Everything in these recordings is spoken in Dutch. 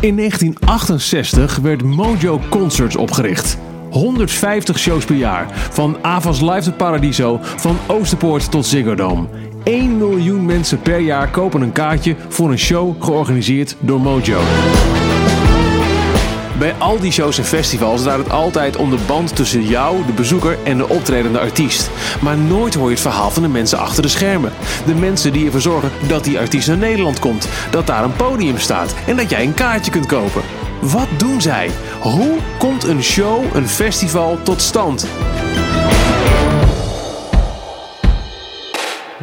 In 1968 werd Mojo Concerts opgericht. 150 shows per jaar. Van AFAS Live tot Paradiso, van Oosterpoort tot Ziggo Dome. 1 miljoen mensen per jaar kopen een kaartje voor een show georganiseerd door Mojo. Bij al die shows en festivals draait het altijd om de band tussen jou, de bezoeker en de optredende artiest. Maar nooit hoor je het verhaal van de mensen achter de schermen. De mensen die ervoor zorgen dat die artiest naar Nederland komt, dat daar een podium staat en dat jij een kaartje kunt kopen. Wat doen zij? Hoe komt een show, een festival tot stand?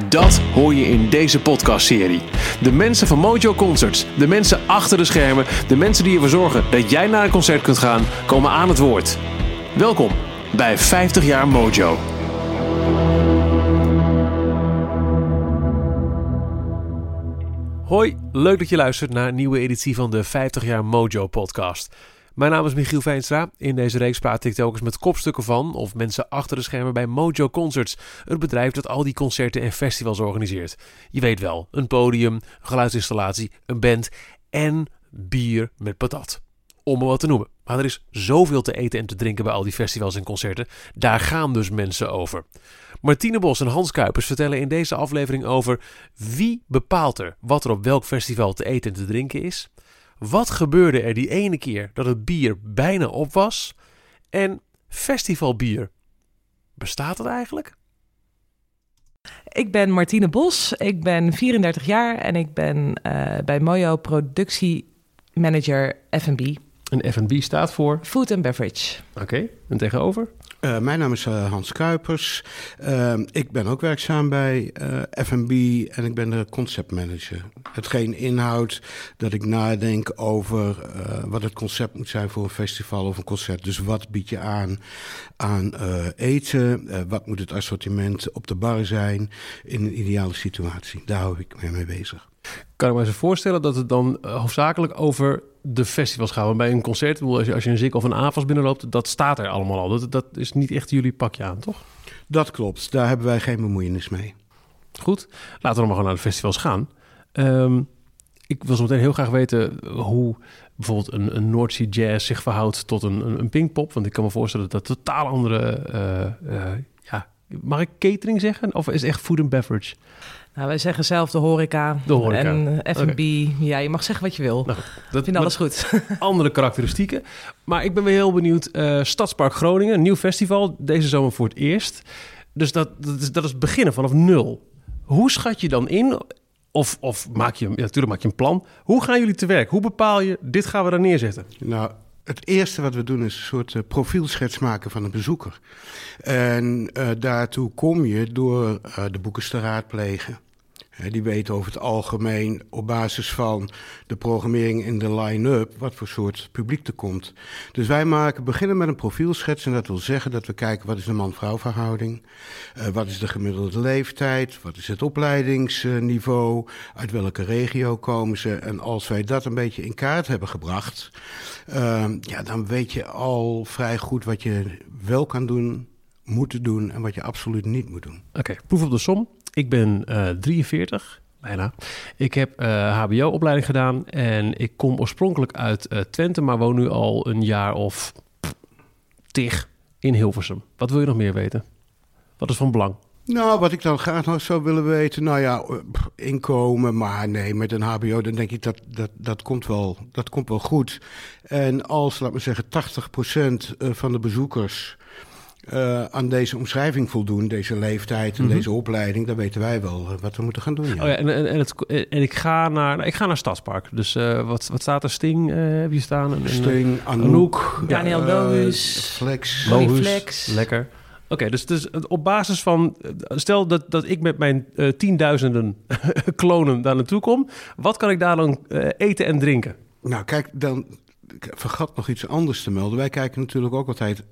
Dat hoor je in deze podcastserie. De mensen van Mojo Concerts, de mensen achter de schermen, de mensen die ervoor zorgen dat jij naar een concert kunt gaan, komen aan het woord. Welkom bij 50 jaar Mojo. Hoi, leuk dat je luistert naar een nieuwe editie van de 50 jaar Mojo podcast. Mijn naam is Michiel Feinstra. In deze reeks praat ik telkens met kopstukken van of mensen achter de schermen bij Mojo Concerts, het bedrijf dat al die concerten en festivals organiseert. Je weet wel, een podium, een geluidsinstallatie, een band en bier met patat. Om maar wat te noemen. Maar er is zoveel te eten en te drinken bij al die festivals en concerten. Daar gaan dus mensen over. Martine Bos en Hans Kuipers vertellen in deze aflevering over wie bepaalt er wat er op welk festival te eten en te drinken is. Wat gebeurde er die ene keer dat het bier bijna op was? En festivalbier, bestaat het eigenlijk? Ik ben Martine Bos, ik ben 34 jaar en ik ben bij Mojo productiemanager F&B. En F&B staat voor? Food and Beverage. Oké, en tegenover? Mijn naam is Hans Kuipers. Ik ben ook werkzaam bij F&B en ik ben de conceptmanager. Hetgeen inhoudt dat ik nadenk over wat het concept moet zijn voor een festival of een concert. Dus wat bied je aan eten? Wat moet het assortiment op de bar zijn in een ideale situatie? Daar hou ik mee bezig. Kan ik me eens voorstellen dat het dan hoofdzakelijk over de festivals gaat. Want bij een concert, als je een Ziggo of een AFAS binnenloopt, dat staat er allemaal al. Dat is niet echt jullie pakje aan, toch? Dat klopt, daar hebben wij geen bemoeienis mee. Goed, laten we dan maar gewoon naar de festivals gaan. Ik wil zo meteen heel graag weten hoe bijvoorbeeld een North Sea Jazz zich verhoudt tot een Pinkpop. Want ik kan me voorstellen dat dat totaal andere... Mag ik catering zeggen? Of is het echt food and beverage? Nou, wij zeggen zelf de horeca. De horeca. En F&B. Okay. Ja, je mag zeggen wat je wil. Nou, ik vind alles goed. Andere karakteristieken. Maar ik ben weer heel benieuwd. Stadspark Groningen, een nieuw festival. Deze zomer voor het eerst. Dus dat is het beginnen vanaf nul. Hoe schat je dan in? Of maak je een plan. Hoe gaan jullie te werk? Hoe bepaal je, dit gaan we daar neerzetten? Nou... Het eerste wat we doen is een soort profielschets maken van de bezoeker. En daartoe kom je door de boekers te raadplegen. Die weten over het algemeen op basis van de programmering in de line-up wat voor soort publiek er komt. Dus wij beginnen met een profielschets en dat wil zeggen dat we kijken wat is de man-vrouw verhouding. Wat is de gemiddelde leeftijd, wat is het opleidingsniveau, uit welke regio komen ze. En als wij dat een beetje in kaart hebben gebracht, dan weet je al vrij goed wat je wel kan doen, moet doen en wat je absoluut niet moet doen. Oké, proef op de som. Ik ben 43, bijna. Ik heb hbo-opleiding gedaan en ik kom oorspronkelijk uit Twente, maar woon nu al een jaar of tig in Hilversum. Wat wil je nog meer weten? Wat is van belang? Nou, wat ik dan graag nog zou willen weten, inkomen, maar nee, met een hbo, dan denk ik dat komt wel goed. En als, laat maar zeggen, 80% van de bezoekers aan deze omschrijving voldoen, deze leeftijd en deze opleiding, dan weten wij wel wat we moeten gaan doen. Ja. Oh ja, en ik ga naar Stadspark. Dus wat staat er? Sting heb je staan? Sting, Anouk, Daniel Lohuis, Flex Lekker. Oké, dus het is op basis van... Stel dat ik met mijn tienduizenden klonen daar naartoe kom. Wat kan ik daar dan eten en drinken? Nou, kijk, dan... Ik vergat nog iets anders te melden. Wij kijken natuurlijk ook altijd...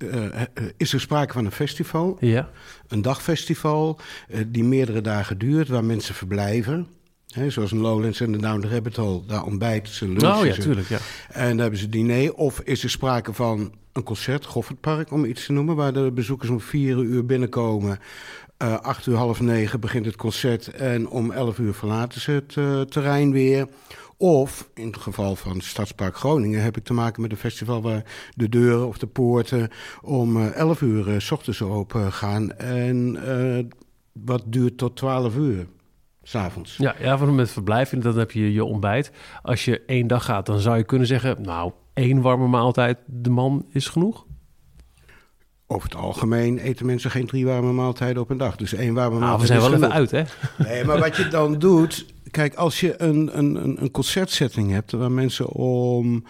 is er sprake van een festival? Ja. Een dagfestival die meerdere dagen duurt... waar mensen verblijven. Hè, zoals een Lowlands en de Down the Rabbit Hole. Daar ontbijten ze, lunchen. Oh ja, tuurlijk. Ja. En daar hebben ze diner. Of is er sprake van een concert, Goffertpark om iets te noemen... waar de bezoekers om 16:00 binnenkomen... 8:30, 8:30 begint het concert en om 11:00 verlaten ze het terrein weer. Of in het geval van Stadspark Groningen heb ik te maken met een festival waar de deuren of de poorten om 11 uur 's ochtends open gaan. En wat duurt tot 12 uur. 's Avonds. Ja, want met verblijf, en dan heb je je ontbijt. Als je één dag gaat, dan zou je kunnen zeggen, nou, één warme maaltijd, de man is genoeg. Over het algemeen eten mensen geen 3 warme maaltijden op een dag. Dus 1 warme maaltijd. We zijn wel even uit, hè? Nee, maar wat je dan doet... Kijk, als je een concertsetting hebt waar mensen om,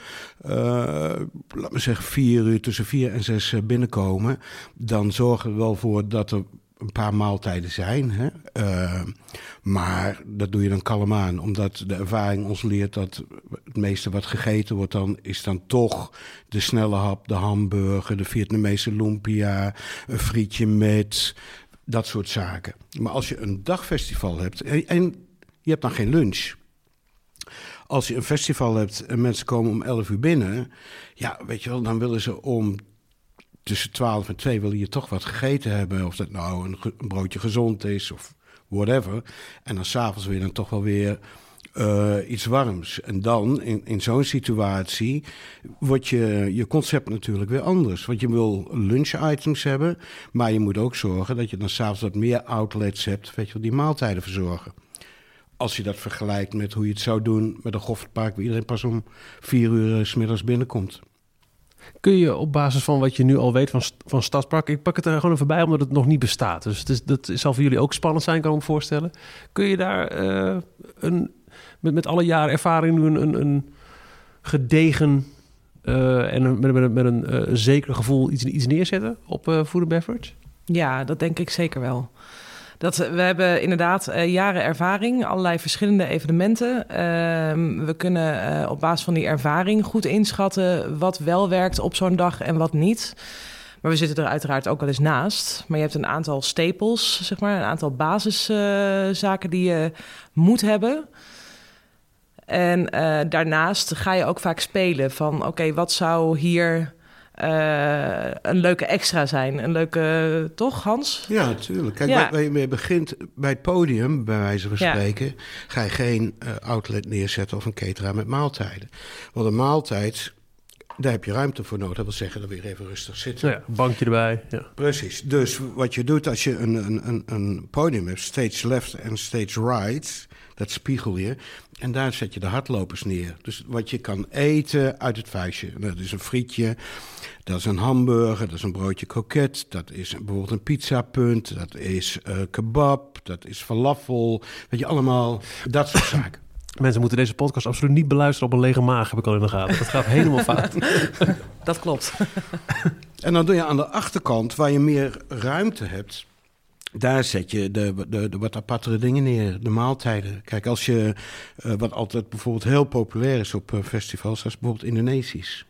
laten we zeggen, 4 uur, tussen 4 en 6 binnenkomen, dan zorgen we wel voor dat er een paar maaltijden zijn. Hè? Maar dat doe je dan kalm aan. Omdat de ervaring ons leert dat het meeste wat gegeten wordt... is dan toch de snelle hap, de hamburger, de Vietnamese lumpia... een frietje met, dat soort zaken. Maar als je een dagfestival hebt... En je hebt dan geen lunch... Als je een festival hebt en mensen komen om 11 uur binnen... ja, weet je wel, dan willen ze om... Tussen 12 en 2 wil je toch wat gegeten hebben. Of dat nou een broodje gezond is of whatever. En dan 's avonds weer dan toch wel weer iets warms. En dan, in zo'n situatie, wordt je concept natuurlijk weer anders. Want je wil lunch-items hebben. Maar je moet ook zorgen dat je dan 's avonds wat meer outlets hebt. Weet je wel, die maaltijden verzorgen. Als je dat vergelijkt met hoe je het zou doen met een Goffertpark... waar iedereen pas om 4 uur 's middags binnenkomt. Kun je op basis van wat je nu al weet van Stadspark... ik pak het er gewoon even bij omdat het nog niet bestaat. Dus dat zal voor jullie ook spannend zijn, kan ik me voorstellen. Kun je daar met alle jaren ervaring nu een gedegen... en met een zeker gevoel iets neerzetten op Food and Beverage? Ja, dat denk ik zeker wel. We hebben inderdaad jaren ervaring, allerlei verschillende evenementen. We kunnen op basis van die ervaring goed inschatten wat wel werkt op zo'n dag en wat niet. Maar we zitten er uiteraard ook wel eens naast. Maar je hebt een aantal staples, zeg maar, een aantal basiszaken die je moet hebben. En daarnaast ga je ook vaak spelen van oké, wat zou hier... een leuke extra zijn. Een leuke, toch, Hans? Ja, natuurlijk. Kijk, ja. Waar je mee begint bij het podium, bij wijze van spreken... Ja. Ga je geen outlet neerzetten of een cateraar met maaltijden. Want een maaltijd, daar heb je ruimte voor nodig. Dat wil zeggen, dan weer even rustig zitten. Ja, bankje erbij. Ja. Precies. Dus wat je doet als je een podium hebt... stage left en stage right, dat spiegel je... En daar zet je de hardlopers neer. Dus wat je kan eten uit het vuistje. Dat is een frietje, dat is een hamburger, dat is een broodje kroket... dat is bijvoorbeeld een pizzapunt, dat is kebab, dat is falafel. Weet je, allemaal dat soort zaken. Mensen moeten deze podcast absoluut niet beluisteren op een lege maag, heb ik al in de gaten. Dat gaat helemaal fout. Dat klopt. En dan doe je aan de achterkant, waar je meer ruimte hebt... Daar zet je de wat apartere dingen neer, de maaltijden. Kijk, als je, wat altijd bijvoorbeeld heel populair is op festivals... dat is bijvoorbeeld Indonesisch.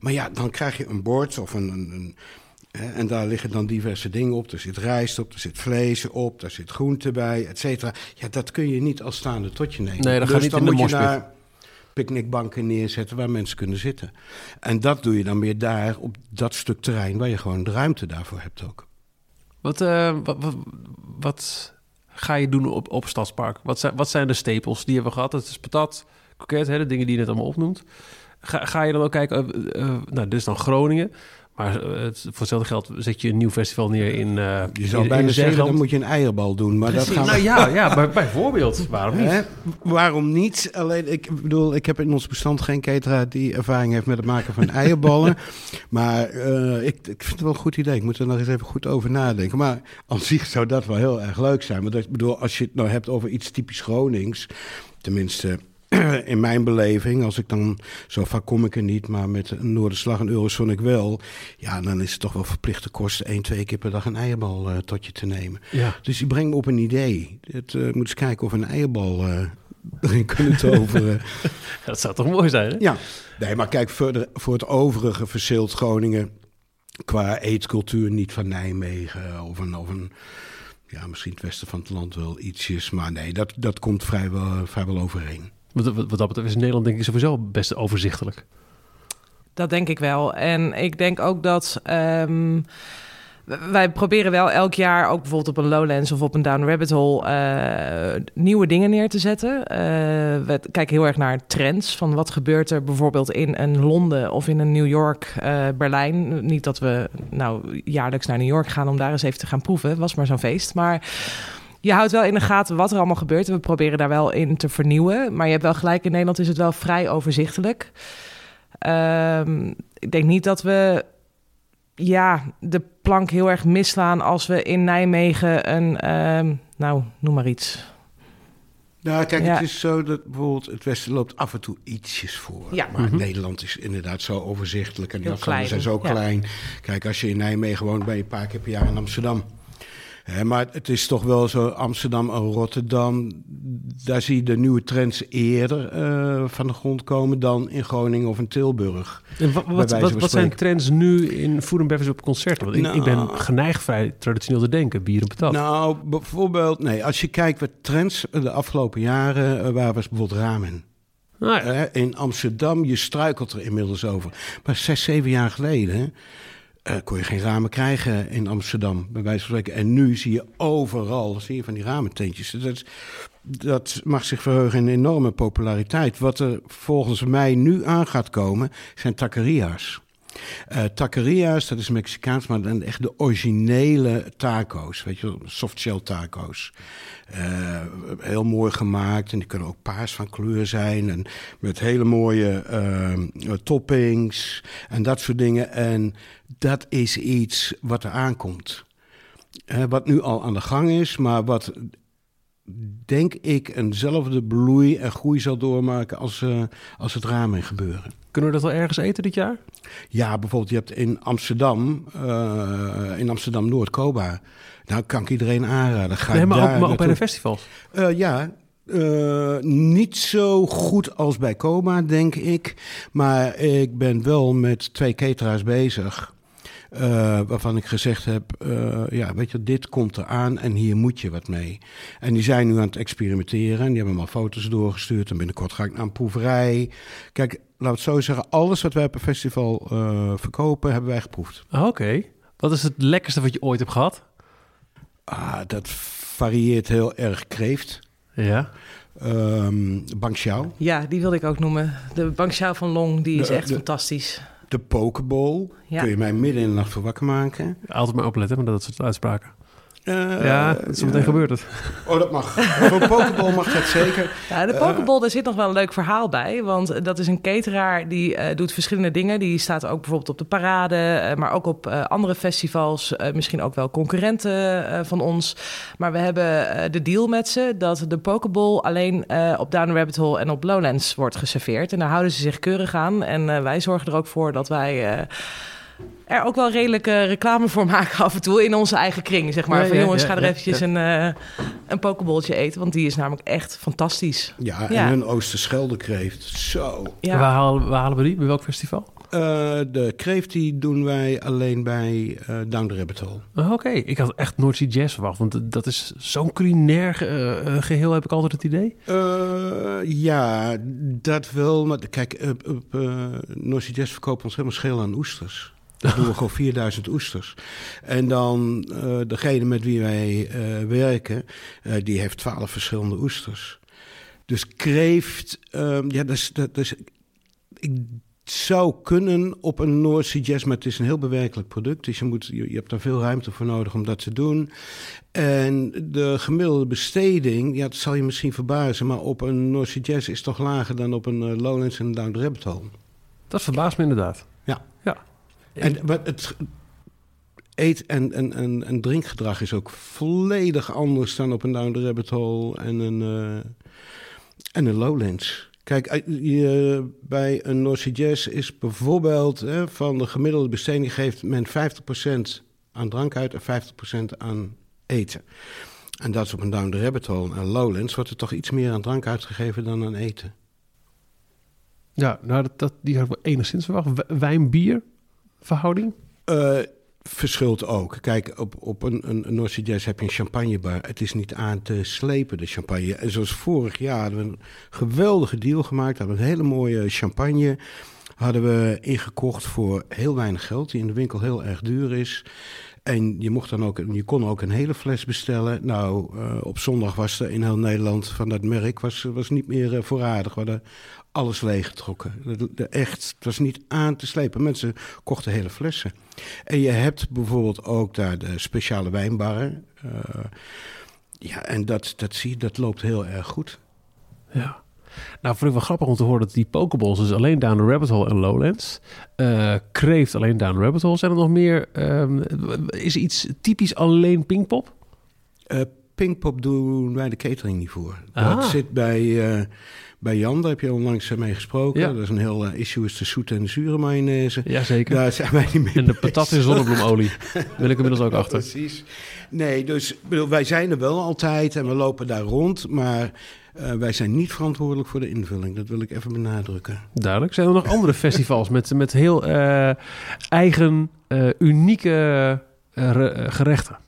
Maar ja, dan krijg je een bord of en daar liggen dan diverse dingen op. Er zit rijst op, er zit vlees op, daar zit groente bij, et cetera. Ja, dat kun je niet als staande tot je nemen. Nee, dat gaat niet in de mospit. Daar picknickbanken neerzetten waar mensen kunnen zitten. En dat doe je dan weer daar op dat stuk terrein... waar je gewoon de ruimte daarvoor hebt ook. Wat ga je doen op Stadspark? Wat zijn de stapels die hebben we gehad? Dat is patat, kroket, de dingen die je net allemaal opnoemt. Ga je dan ook kijken... nou, dit is dan Groningen. Maar voor hetzelfde geld zet je een nieuw festival neer in Zeeland. Je zou bijna zeggen, dan moet je een eierbal doen. Maar dat gaan we... Nou ja, bijvoorbeeld. Waarom niet? Waarom niet? Alleen, ik bedoel, ik heb in ons bestand geen cateraar die ervaring heeft met het maken van eierballen. Maar ik vind het wel een goed idee. Ik moet er nog eens even goed over nadenken. Maar aan zich zou dat wel heel erg leuk zijn. Want ik bedoel, als je het nou hebt over iets typisch Gronings, tenminste... In mijn beleving, als ik dan... Zo vaak kom ik er niet, maar met een Noorderslag en Eurosonic wel... Ja, dan is het toch wel verplichte kosten... 1-2 keer per dag een eierbal tot je te nemen. Ja. Dus je brengt me op een idee. Moet eens kijken of een eierbal erin kunnen toveren. Dat zou toch mooi zijn, hè? Ja. Nee, maar kijk, verder voor het overige verseelt Groningen... qua eetcultuur niet van Nijmegen of een ja, misschien het westen van het land wel ietsjes. Maar nee, dat komt vrijwel overeen. Wat dat betreft is Nederland denk ik sowieso best overzichtelijk. Dat denk ik wel. En ik denk ook dat Wij proberen wel elk jaar, ook bijvoorbeeld op een Lowlands of op een Down the Rabbit Hole, nieuwe dingen neer te zetten. We kijken heel erg naar trends. Van wat gebeurt er bijvoorbeeld in een Londen of in een New York, Berlijn. Niet dat we nou jaarlijks naar New York gaan om daar eens even te gaan proeven. Het was maar zo'n feest. Maar je houdt wel in de gaten wat er allemaal gebeurt. En we proberen daar wel in te vernieuwen. Maar je hebt wel gelijk, in Nederland is het wel vrij overzichtelijk. Ik denk niet dat we de plank heel erg misslaan als we in Nijmegen een, noem maar iets. Nou, kijk, Het is zo dat bijvoorbeeld het Westen loopt af en toe ietsjes voor. Ja. Maar Nederland is inderdaad zo overzichtelijk en die afstanden zijn zo klein. Kijk, als je in Nijmegen woont, ben je een paar keer per jaar in Amsterdam. Maar het is toch wel zo, Amsterdam en Rotterdam, daar zie je de nieuwe trends eerder van de grond komen dan in Groningen of in Tilburg. En wat zijn trends nu in food and beverage op concerten? Want ik ben geneigd vrij traditioneel te denken, bier en patat. Nou, bijvoorbeeld, als je kijkt wat trends de afgelopen jaren waren, was bijvoorbeeld ramen. Nou ja. In Amsterdam, je struikelt er inmiddels over. Maar 6-7 jaar geleden... kon je geen ramen krijgen in Amsterdam, bij wijze van spreken. En nu zie je overal van die ramenteentjes. Dat mag zich verheugen in enorme populariteit. Wat er volgens mij nu aan gaat komen, zijn taqueria's. Taqueria's, dat is Mexicaans, maar dan echt de originele taco's. Weet je wel, softshell taco's. Heel mooi gemaakt en die kunnen ook paars van kleur zijn. En met hele mooie toppings en dat soort dingen. En dat is iets wat er aankomt. Wat nu al aan de gang is, maar wat denk ik eenzelfde bloei en groei zal doormaken als het ramen gebeuren. Kunnen we dat wel ergens eten dit jaar? Ja, bijvoorbeeld je hebt in Amsterdam-Noord Koba. Nou, kan ik iedereen aanraden. Maar ook bij de festivals? Niet zo goed als bij Koba, denk ik. Maar ik ben wel met 2 cateraars bezig. Waarvan ik gezegd heb, dit komt eraan en hier moet je wat mee. En die zijn nu aan het experimenteren en die hebben me al foto's doorgestuurd. En binnenkort ga ik naar een proeverij. Kijk, laat het zo zeggen, alles wat wij op een festival verkopen, hebben wij geproefd. Oké. Wat is het lekkerste wat je ooit hebt gehad? Dat varieert heel erg. Kreeft. Ja. Bánh xèo. Ja, die wilde ik ook noemen. De Bánh xèo van Long, die is echt fantastisch. De Poke bowl. Ja. Kun je mij midden in de nacht voor wakker maken. Altijd maar opletten met dat soort uitspraken. Zometeen gebeurt het. Oh, dat mag. Voor Poke bowl mag dat zeker. Ja, de Poke bowl, daar zit nog wel een leuk verhaal bij. Want dat is een cateraar die doet verschillende dingen. Die staat ook bijvoorbeeld op de parade, maar ook op andere festivals. Misschien ook wel concurrenten van ons. Maar we hebben de deal met ze dat de Poke bowl alleen op Down the Rabbit Hole en op Lowlands wordt geserveerd. En daar houden ze zich keurig aan. En wij zorgen er ook voor dat wij er ook wel redelijk reclame voor maken af en toe in onze eigen kring, zeg maar. Een pokebolletje eten, want die is namelijk echt fantastisch. Ja, en een Oosterschelde kreeft. Zo. Ja. Waar halen we die? Bij welk festival? De kreeft die doen wij alleen bij Down the Rabbit Hole. Oké. Ik had echt Noisy Jazz verwacht, want dat is zo'n culinair geheel, heb ik altijd het idee. Ja, dat wel. Maar kijk, Noisy Jazz verkoopt ons helemaal scheel aan oesters. Dan doen we gewoon 4000 oesters. En dan degene met wie wij werken, die heeft 12 verschillende oesters. Dus kreeft, dat is, ik zou kunnen op een North Sea Jazz, maar het is een heel bewerkelijk product. Dus je hebt daar veel ruimte voor nodig om dat te doen. En de gemiddelde besteding, dat zal je misschien verbazen, maar op een North Sea Jazz is toch lager dan op een Lowlands en Down the Rabbit Hole. Dat verbaast me inderdaad. Ja. En het eet- en drinkgedrag is ook volledig anders dan op een Down the Rabbit Hole en een Lowlands. Kijk, bij een North Sea Jazz is bijvoorbeeld van de gemiddelde besteding geeft men 50% aan drank uit en 50% aan eten. En dat is op een Down the Rabbit Hole en Lowlands wordt er toch iets meer aan drank uitgegeven dan aan eten. Ja, nou, die had ik wel enigszins verwacht. Wijn, bier verhouding? Verschilt ook. Kijk, op een North Sea Jazz heb je een champagnebar. Het is niet aan te slepen, de champagne. En zoals vorig jaar hadden we een geweldige deal gemaakt. Hadden we een hele mooie champagne. Hadden we ingekocht voor heel weinig geld, die in de winkel heel erg duur is. En je mocht dan ook, je kon ook een hele fles bestellen. Nou, op zondag was er in heel Nederland van dat merk was niet meer voorradig. We hadden alles leeggetrokken. Echt, het was niet aan te slepen. Mensen kochten hele flessen. En je hebt bijvoorbeeld ook daar de speciale wijnbarren. Ja, en dat zie je, dat loopt heel erg goed. Ja. Nou, vond ik wel grappig om te horen dat die poke bowls, dus alleen Down the Rabbit Hole en Lowlands. Kreeft alleen Down the Rabbit Hole. Zijn er nog meer? Is er iets typisch alleen Pinkpop? Pinkpop doen wij de catering niet voor. Ah. Dat zit bij Jan, daar heb je onlangs mee gesproken. Ja. Dat is een heel issue, is de zoete en de zure mayonaise. Jazeker. Daar zijn wij niet mee. En de patat in zonnebloemolie. Wil ik inmiddels ook achter. Precies. Nee, dus bedoel, wij zijn er wel altijd en we lopen daar rond, maar... wij zijn niet verantwoordelijk voor de invulling. Dat wil ik even benadrukken. Duidelijk. Zijn er nog andere festivals met heel eigen, unieke gerechten?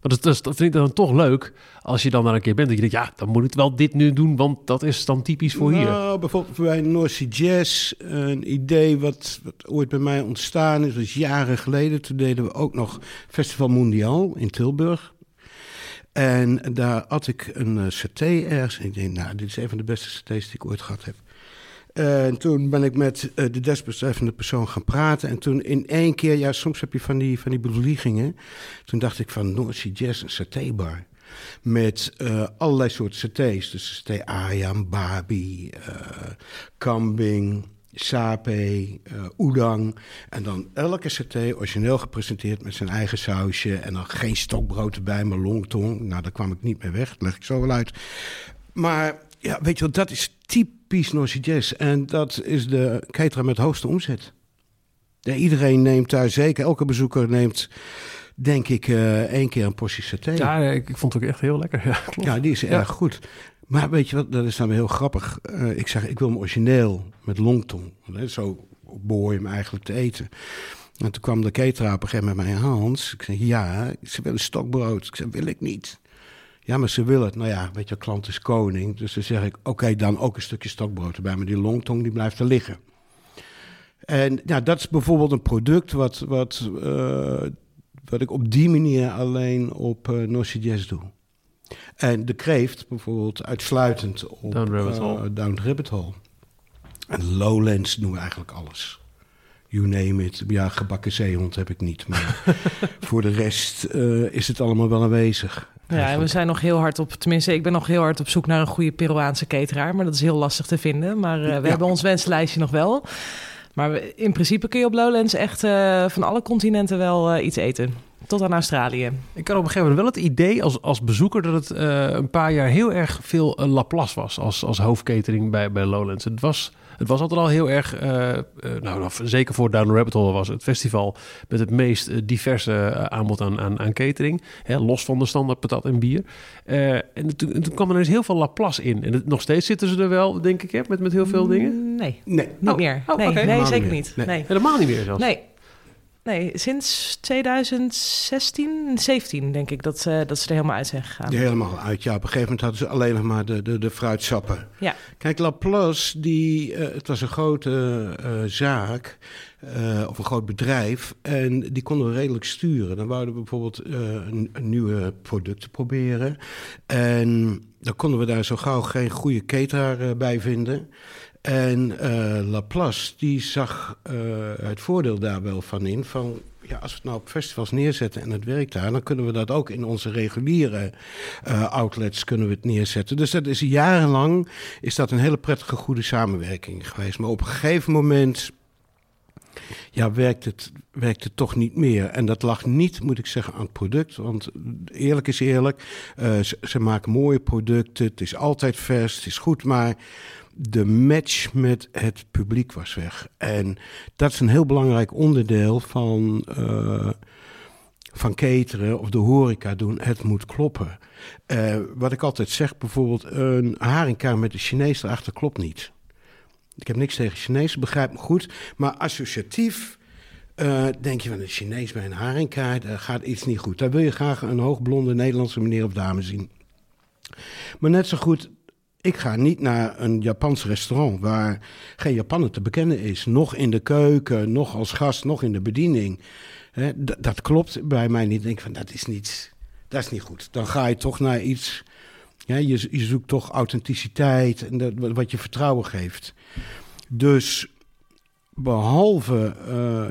Want dat vind ik dan toch leuk als je dan daar een keer bent. Dat je denkt, ja, dan moet ik wel dit nu doen, want dat is dan typisch voor hier. Nou, bijvoorbeeld bij Noisy Jazz. Een idee wat ooit bij mij ontstaan is, was jaren geleden. Toen deden we ook nog Festival Mondial in Tilburg. En daar at ik een saté ergens. En ik denk, nou, dit is een van de beste satés die ik ooit gehad heb. En toen ben ik met de desbetreffende persoon gaan praten. En toen in één keer, ja, soms heb je van die bevliegingen. Toen dacht ik van North Sea Jazz, een satébar. Met allerlei soorten satés. Dus saté ayam, babi, kambing, sapé, oedang. En dan elke saté origineel gepresenteerd met zijn eigen sausje. En dan geen stokbrood erbij, maar longtong. Nou, daar kwam ik niet meer weg. Dat leg ik zo wel uit. Maar ja, weet je wel, dat is typisch Noisy Jazz. En dat is de cateraar met hoogste omzet. Ja, iedereen neemt daar zeker, elke bezoeker neemt... denk ik, één keer een portie saté. Ja, ik vond het ook echt heel lekker. Ja, klopt. Ja, die is erg goed. Maar weet je wat, dat is dan weer heel grappig. Ik zeg, ik wil hem origineel met longtong. Zo boor je hem eigenlijk te eten. En toen kwam de cateraar op een gegeven moment bij mij, Hans. Ik zeg, ja, ze willen stokbrood. Ik zeg, wil ik niet. Ja, maar ze willen het. Nou ja, weet je, klant is koning. Dus dan zeg ik, oké, dan ook een stukje stokbrood erbij. Maar die longtong, die blijft er liggen. En nou, dat is bijvoorbeeld een product wat ik op die manier alleen op Noisy Jazz doe. En de kreeft bijvoorbeeld uitsluitend op Down the Rabbit Hole. En Lowlands doen we eigenlijk alles. You name it. Ja, gebakken zeehond heb ik niet. Maar voor de rest is het allemaal wel aanwezig. Eigenlijk. Ja, we zijn nog heel hard op... Tenminste, ik ben nog heel hard op zoek naar een goede Peruaanse cateraar. Maar dat is heel lastig te vinden. Maar we hebben ons wenslijstje nog wel. Maar in principe kun je op Lowlands echt van alle continenten wel iets eten. Tot aan Australië. Ik had op een gegeven moment wel het idee als bezoeker... dat het een paar jaar heel erg veel Laplace was als hoofdcatering bij Lowlands. Het was altijd al heel erg... zeker voor Down the Rabbit Hole was het festival... met het meest diverse aanbod aan catering. Hè, los van de standaard patat en bier. En toen kwam er dus heel veel Laplace in. En nog steeds zitten ze er wel, denk ik, hè, met heel veel dingen? Nee. Niet meer. Oh, nee, okay. Nee, zeker niet. Nee. Helemaal niet meer zelfs? Nee, sinds 2016, 17 denk ik dat ze er helemaal uit zijn gegaan. Ja, helemaal uit, ja. Op een gegeven moment hadden ze alleen nog maar de fruitsappen. Ja. Kijk, Laplace, het was een grote zaak, of een groot bedrijf, en die konden we redelijk sturen. Dan wouden we bijvoorbeeld nieuwe producten proberen. En dan konden we daar zo gauw geen goede cateraar bij vinden. En Laplace, die zag het voordeel daar wel van in. Van, ja, als we het nou op festivals neerzetten en het werkt daar... dan kunnen we dat ook in onze reguliere outlets kunnen we het neerzetten. Dus dat is jarenlang is dat een hele prettige goede samenwerking geweest. Maar op een gegeven moment werkt het toch niet meer. En dat lag niet, moet ik zeggen, aan het product. Want eerlijk is eerlijk, ze maken mooie producten. Het is altijd vers, het is goed, maar... de match met het publiek was weg. En dat is een heel belangrijk onderdeel van cateren of de horeca doen. Het moet kloppen. Wat ik altijd zeg, bijvoorbeeld een haringkaart met de Chinees erachter klopt niet. Ik heb niks tegen Chinees, begrijp me goed. Maar associatief denk je van een Chinees bij een haringkaart, gaat iets niet goed. Daar wil je graag een hoogblonde Nederlandse meneer of dame zien. Maar net zo goed... Ik ga niet naar een Japans restaurant waar geen Japaner te bekennen is. Nog in de keuken, nog als gast, nog in de bediening. Dat klopt bij mij niet. Ik denk van, dat is niet goed. Dan ga je toch naar iets. Ja, je zoekt toch authenticiteit en dat, wat je vertrouwen geeft. Dus behalve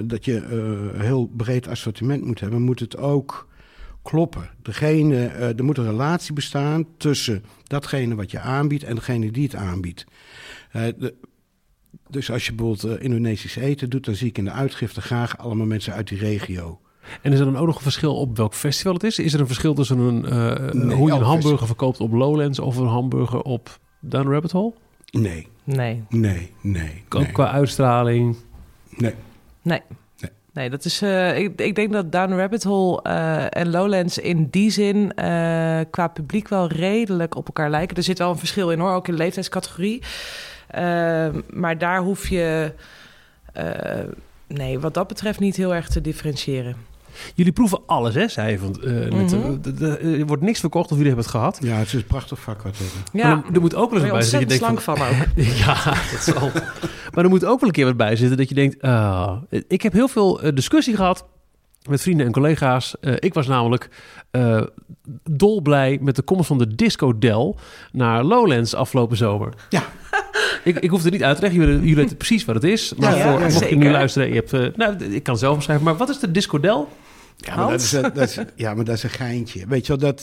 dat je een heel breed assortiment moet hebben, moet het ook kloppen. Er moet een relatie bestaan tussen datgene wat je aanbiedt en degene die het aanbiedt. Dus als je bijvoorbeeld Indonesisch eten doet, dan zie ik in de uitgifte graag allemaal mensen uit die regio. En is er dan ook nog een verschil op welk festival het is? Is er een verschil tussen hoe je een hamburger verkoopt op Lowlands of een hamburger op Down the Rabbit Hole? Nee. Ook qua uitstraling? Nee, dat is. Ik denk dat Down the Rabbit Hole en Lowlands in die zin qua publiek wel redelijk op elkaar lijken. Er zit wel een verschil in hoor, ook in de leeftijdscategorie. Maar daar hoef je wat dat betreft niet heel erg te differentiëren. Jullie proeven alles, hè, zei je. Er wordt niks verkocht of jullie hebben het gehad. Ja, het is een prachtig vak wat hebben. Ja, er moet ook wel eens bij zitten. Slank van ook. Ja, dat zal. Maar er moet ook wel een keer wat bij zitten dat je denkt... ik heb heel veel discussie gehad met vrienden en collega's. Ik was namelijk dolblij met de komst van de Disco Dell naar Lowlands afgelopen zomer. Ja. Ik hoef er niet uit te leggen. Jullie weten precies wat het is. Maar mocht je nu luisteren... ik kan het zelf beschrijven. Maar wat is de Disco Dell? Ja, maar dat is een geintje. Weet je wel,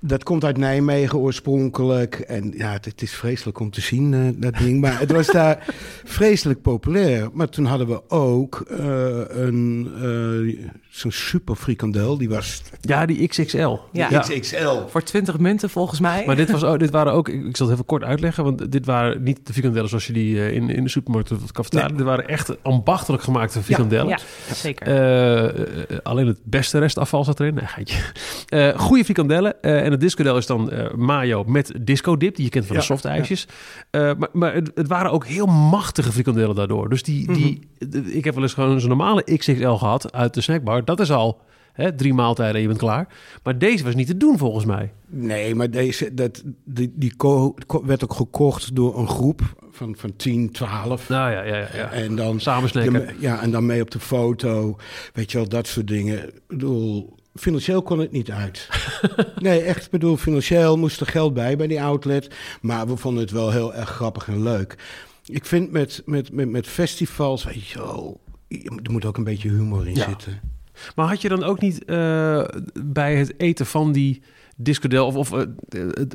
dat komt uit Nijmegen oorspronkelijk. En ja, het is vreselijk om te zien, dat ding. Maar het was daar vreselijk populair. Maar toen hadden we ook zo'n super frikandel. Die was... Ja, die XXL. Ja. XXL. Voor 20 munten volgens mij. Maar dit waren ook... Ik zal het even kort uitleggen. Want dit waren niet de frikandellen zoals je die in de supermarkt of de cafetaria. Nee. Dit waren echt ambachtelijk gemaakte frikandellen. Ja, zeker. Alleen het beste restafval zat erin. Nee, geitje. Goede frikandellen. En het discodel is dan mayo met discodip, die je kent van de soft ijsjes. Ja. Maar het waren ook heel machtige frikandellen daardoor. Dus ik heb wel eens gewoon zo'n normale XXL gehad uit de snackbar. Dat is al 3 maaltijden en je bent klaar. Maar deze was niet te doen volgens mij. Nee, maar deze werd ook gekocht door een groep van 10, 12. Nou ja. En dan samen snacken. En dan mee op de foto. Weet je wel, dat soort dingen. Ik bedoel... Financieel kon het niet uit. Nee, echt, financieel moest er geld bij die outlet. Maar we vonden het wel heel erg grappig en leuk. Ik vind met festivals, weet je wel, er moet ook een beetje humor in zitten. Maar had je dan ook niet bij het eten van die Disco Dell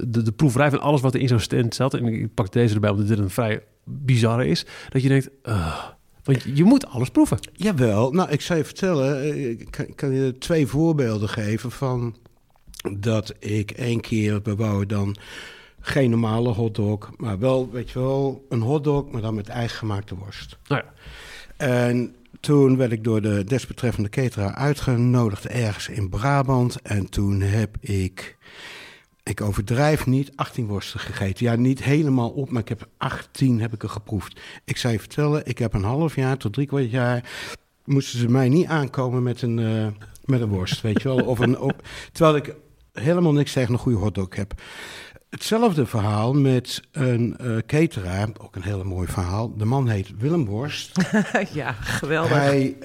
de proeverij van alles wat er in zo'n stand zat, en ik pak deze erbij omdat dit een vrij bizarre is, dat je denkt... Want je moet alles proeven. Jawel. Nou, ik zou je vertellen... Ik kan je 2 voorbeelden geven van... dat ik 1 keer bij Wouden geen normale hotdog... maar wel, weet je wel, een hotdog... maar dan met eigen gemaakte worst. Nou ja. En toen werd ik door de desbetreffende cateraar uitgenodigd... ergens in Brabant. En toen heb ik... Ik overdrijf niet, 18 worsten gegeten. Ja, niet helemaal op, maar ik heb 18 er geproefd. Ik zou je vertellen, ik heb een half jaar tot 3 kwart jaar... moesten ze mij niet aankomen met een worst, weet je wel. Of terwijl ik helemaal niks tegen een goede hotdog heb. Hetzelfde verhaal met een cateraar, ook een hele mooi verhaal. De man heet Willem Worst. Ja, geweldig. Hij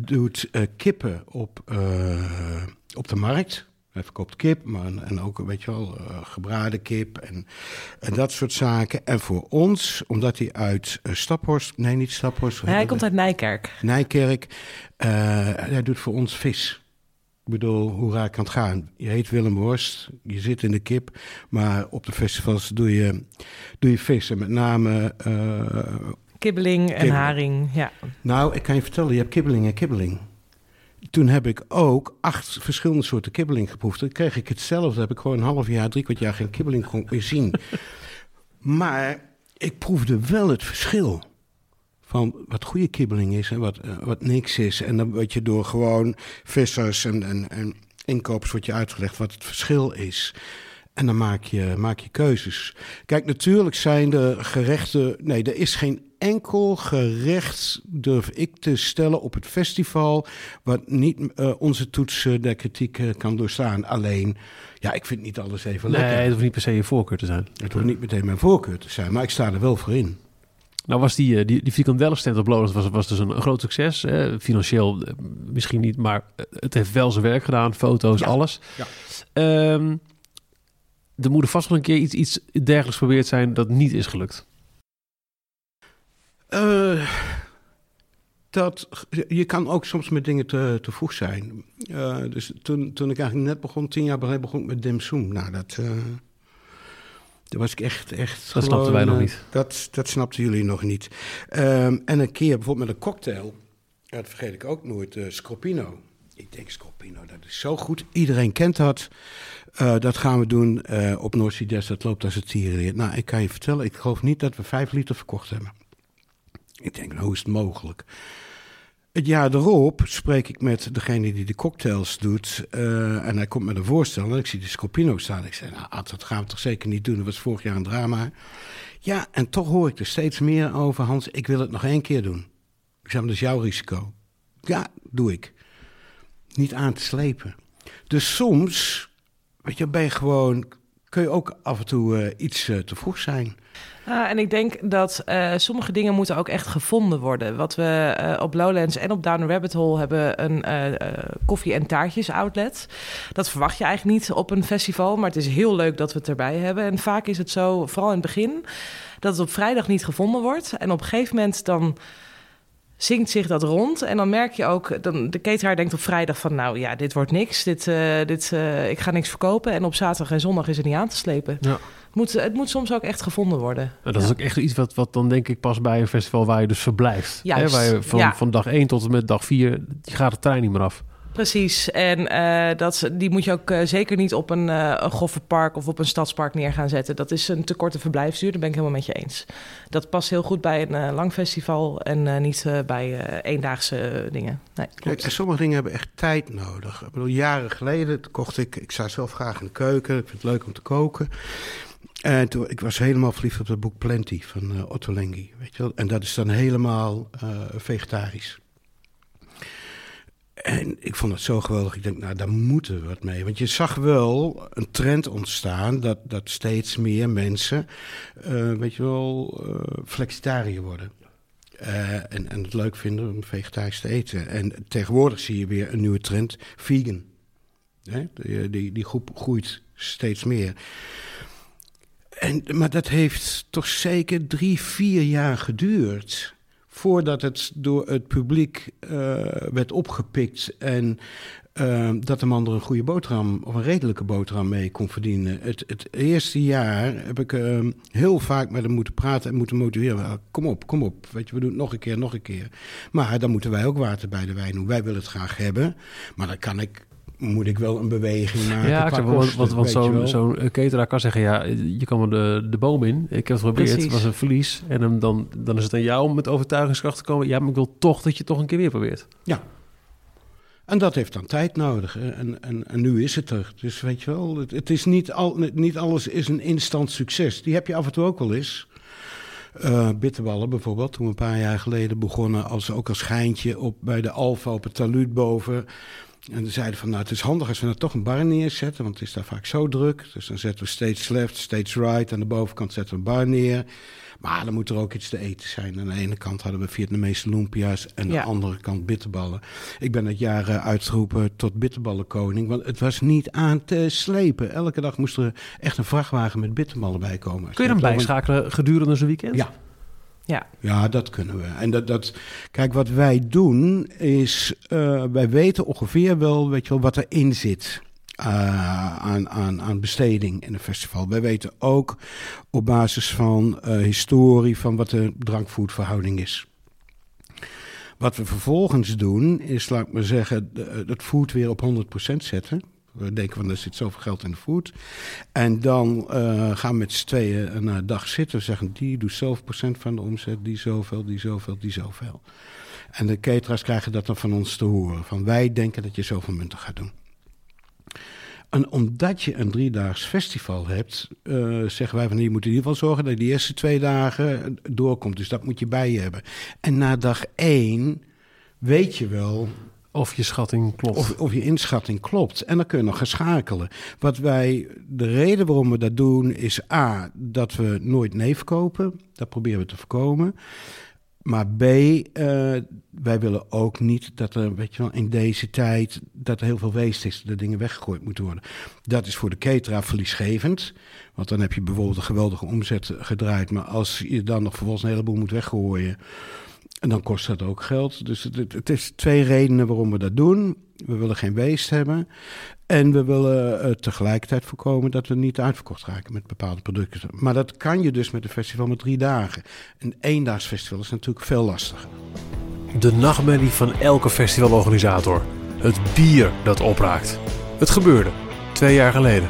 doet kippen op de markt... Hij verkoopt kip, en ook, weet je wel, gebraden kip en dat soort zaken. En voor ons, omdat hij uit Staphorst... Nee, niet Staphorst. Nee, hij komt uit Nijkerk. Hij doet voor ons vis. Ik bedoel, hoe raar kan het gaan? Je heet Willem Horst, je zit in de kip... maar op de festivals doe je vis. En met name... kibbeling en haring, ja. Nou, ik kan je vertellen, je hebt kibbeling en kibbeling. Toen heb ik ook 8 verschillende soorten kibbeling geproefd. Dan kreeg ik hetzelfde. Heb ik gewoon een half jaar, 3 kwart jaar geen kibbeling kon meer zien. Maar ik proefde wel het verschil van wat goede kibbeling is en wat niks is. En dan word je door gewoon vissers en inkopers wordt je uitgelegd wat het verschil is. En dan maak je keuzes. Kijk, natuurlijk zijn er gerechten... Nee, er is geen enkel gerecht, durf ik te stellen, op het festival wat niet onze toetsen de kritiek kan doorstaan. Alleen, ja, ik vind niet alles even lekker. Nee, het hoeft niet per se je voorkeur te zijn. Het hoeft niet meteen mijn voorkeur te zijn, maar ik sta er wel voor in. Nou was die Frikandellen-stand op Lowlands was dus een groot succes. Financieel misschien niet, maar het heeft wel zijn werk gedaan. Foto's, ja. Alles. Ja. Er moet vast nog een keer iets dergelijks probeerd zijn dat niet is gelukt. Je kan ook soms met dingen te vroeg zijn. Dus toen ik eigenlijk net begon, 10 jaar geleden begon ik met Dim Sum. Nou, dat... Toen was ik echt. Dat snapten wij nog niet. Dat snapten jullie nog niet. En een keer bijvoorbeeld met een cocktail. Dat vergeet ik ook nooit. Scorpino. Ik denk Scorpino, dat is zo goed. Iedereen kent dat. Dat gaan we doen op Noisy Jazz. Dat loopt als het tierenleer. Nou, ik kan je vertellen. Ik geloof niet dat we 5 liter verkocht hebben. Ik denk, hoe is het mogelijk? Het jaar erop spreek ik met degene die de cocktails doet. En hij komt met een voorstel. En ik zie die Scorpino staan. Ik zei, nou Ad, dat gaan we toch zeker niet doen. Dat was vorig jaar een drama. Ja, en toch hoor ik er steeds meer over. Hans, ik wil het nog 1 keer doen. Ik zei, dat is jouw risico. Ja, doe ik. Niet aan te slepen. Dus soms, weet je, ben je gewoon... kun je ook af en toe iets te vroeg zijn. En ik denk dat sommige dingen moeten ook echt gevonden worden. Wat we op Lowlands en op Down the Rabbit Hole hebben een koffie- en taartjes-outlet. Dat verwacht je eigenlijk niet op een festival, maar het is heel leuk dat we het erbij hebben. En vaak is het zo, vooral in het begin, dat het op vrijdag niet gevonden wordt. En op een gegeven moment dan... zingt zich dat rond en dan merk je ook... de cateraar denkt op vrijdag van... nou ja, dit wordt niks, ik ga niks verkopen... en op zaterdag en zondag is het niet aan te slepen. Ja. Het moet soms ook echt gevonden worden. En dat is ook echt iets wat dan denk ik past bij een festival... waar je dus verblijft. Juist, hè? Waar je van dag 1 tot en met dag 4... je gaat de trein niet meer af. Precies, en die moet je ook zeker niet op een Goffertpark of op een Stadspark neer gaan zetten. Dat is een te korte verblijfsduur, daar ben ik helemaal met je eens. Dat past heel goed bij een lang festival en niet bij eendaagse dingen. Nee, kijk, en sommige dingen hebben echt tijd nodig. Ik bedoel, jaren geleden kocht ik sta zelf graag in de keuken, ik vind het leuk om te koken. En toen, ik was helemaal verliefd op het boek Plenty van Otto Lengi, weet je wel? En dat is dan helemaal vegetarisch. En ik vond het zo geweldig. Ik denk, nou, daar moeten we wat mee. Want je zag wel een trend ontstaan... dat steeds meer mensen, flexitariër worden. En het leuk vinden om vegetarisch te eten. En tegenwoordig zie je weer een nieuwe trend, vegan. Hè? Die groep groeit steeds meer. Maar dat heeft toch zeker 3-4 jaar geduurd... voordat het door het publiek werd opgepikt... en dat de man er een goede boterham of een redelijke boterham mee kon verdienen. Het eerste jaar heb ik heel vaak met hem moeten praten en moeten motiveren. Kom op, weet je, we doen het nog een keer. Maar dan moeten wij ook water bij de wijn doen. Wij willen het graag hebben, maar dan moet ik wel een beweging maken. Ja, want zo'n cateraar kan zeggen... ja, je kan maar de boom in. Ik heb het geprobeerd, het was een verlies. En dan is het aan jou om met overtuigingskracht te komen... ja, maar ik wil toch dat je toch een keer weer probeert. Ja. En dat heeft dan tijd nodig. En nu is het er. Dus weet je wel, het is niet alles is een instant succes. Die heb je af en toe ook wel eens. Bitterballen bijvoorbeeld, toen we een paar jaar geleden begonnen... ook als schijntje bij de Alfa op het taluut boven... En ze zeiden van, nou, het is handig als we nou toch een bar neerzetten... want het is daar vaak zo druk. Dus dan zetten we steeds left, steeds right. Aan de bovenkant zetten we een bar neer. Maar dan moet er ook iets te eten zijn. Aan de ene kant hadden we Vietnamese lumpia's... en aan de andere kant bitterballen. Ik ben het jaar uitgeroepen tot bitterballenkoning... want het was niet aan te slepen. Elke dag moest er echt een vrachtwagen met bitterballen bij komen. Kun je hem bijschakelen gedurende zo'n weekend? Ja. Ja, dat kunnen we. En kijk, wat wij doen is... wij weten ongeveer wel, weet je wel, wat erin zit aan besteding in een festival. Wij weten ook op basis van historie van wat de drankfoodverhouding is. Wat we vervolgens doen is, laat ik maar zeggen, dat food weer op 100% zetten... We denken van, er zit zoveel geld in de food. En dan gaan we met z'n tweeën naar dag zitten. We zeggen, die doet zoveel procent van de omzet. Die zoveel. En de cateraars krijgen dat dan van ons te horen. Van, wij denken dat je zoveel munten gaat doen. En omdat je een driedaags festival hebt, zeggen wij van je moet in ieder geval zorgen dat je die eerste 2 dagen doorkomt. Dus dat moet je bij je hebben. En na dag 1 weet je wel of je schatting klopt. Of je inschatting klopt. En dan kun je nog gaan schakelen. De reden waarom we dat doen is A, dat we nooit nee verkopen. Dat proberen we te voorkomen. Maar B, wij willen ook niet dat er, weet je wel, in deze tijd dat er heel veel waste is, dat dingen weggegooid moeten worden. Dat is voor de cateraar verliesgevend. Want dan heb je bijvoorbeeld een geweldige omzet gedraaid. Maar als je dan nog vervolgens een heleboel moet weggooien, en dan kost dat ook geld. Dus het is 2 redenen waarom we dat doen. We willen geen waste hebben. En we willen tegelijkertijd voorkomen dat we niet uitverkocht raken met bepaalde producten. Maar dat kan je dus met een festival met 3 dagen. Een eendaags festival is natuurlijk veel lastiger. De nachtmerrie van elke festivalorganisator. Het bier dat opraakt. Het gebeurde 2 jaar geleden.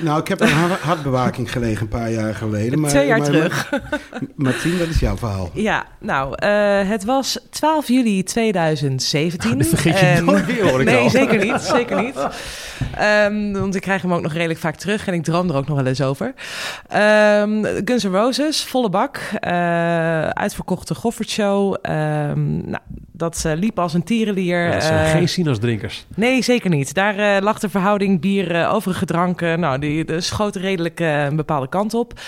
Nou, ik heb een hartbewaking gelegen een paar jaar geleden. Maar, 2 jaar terug. Martine, wat is jouw verhaal? Ja, nou, het was 12 juli 2017. Dat vergeet je nooit meer, hoor ik. Nee, al. Zeker niet, zeker niet. Want ik krijg hem ook nog redelijk vaak terug en ik droom er ook nog wel eens over. Guns N' Roses, volle bak. Uitverkochte Goffertshow. Nou, dat liep als een tierenlier. Ja, dat zijn geen sinasdrinkers. Nee, zeker niet. Daar lag de verhouding bier, overige dranken. Nou, die schoten redelijk een bepaalde kant op.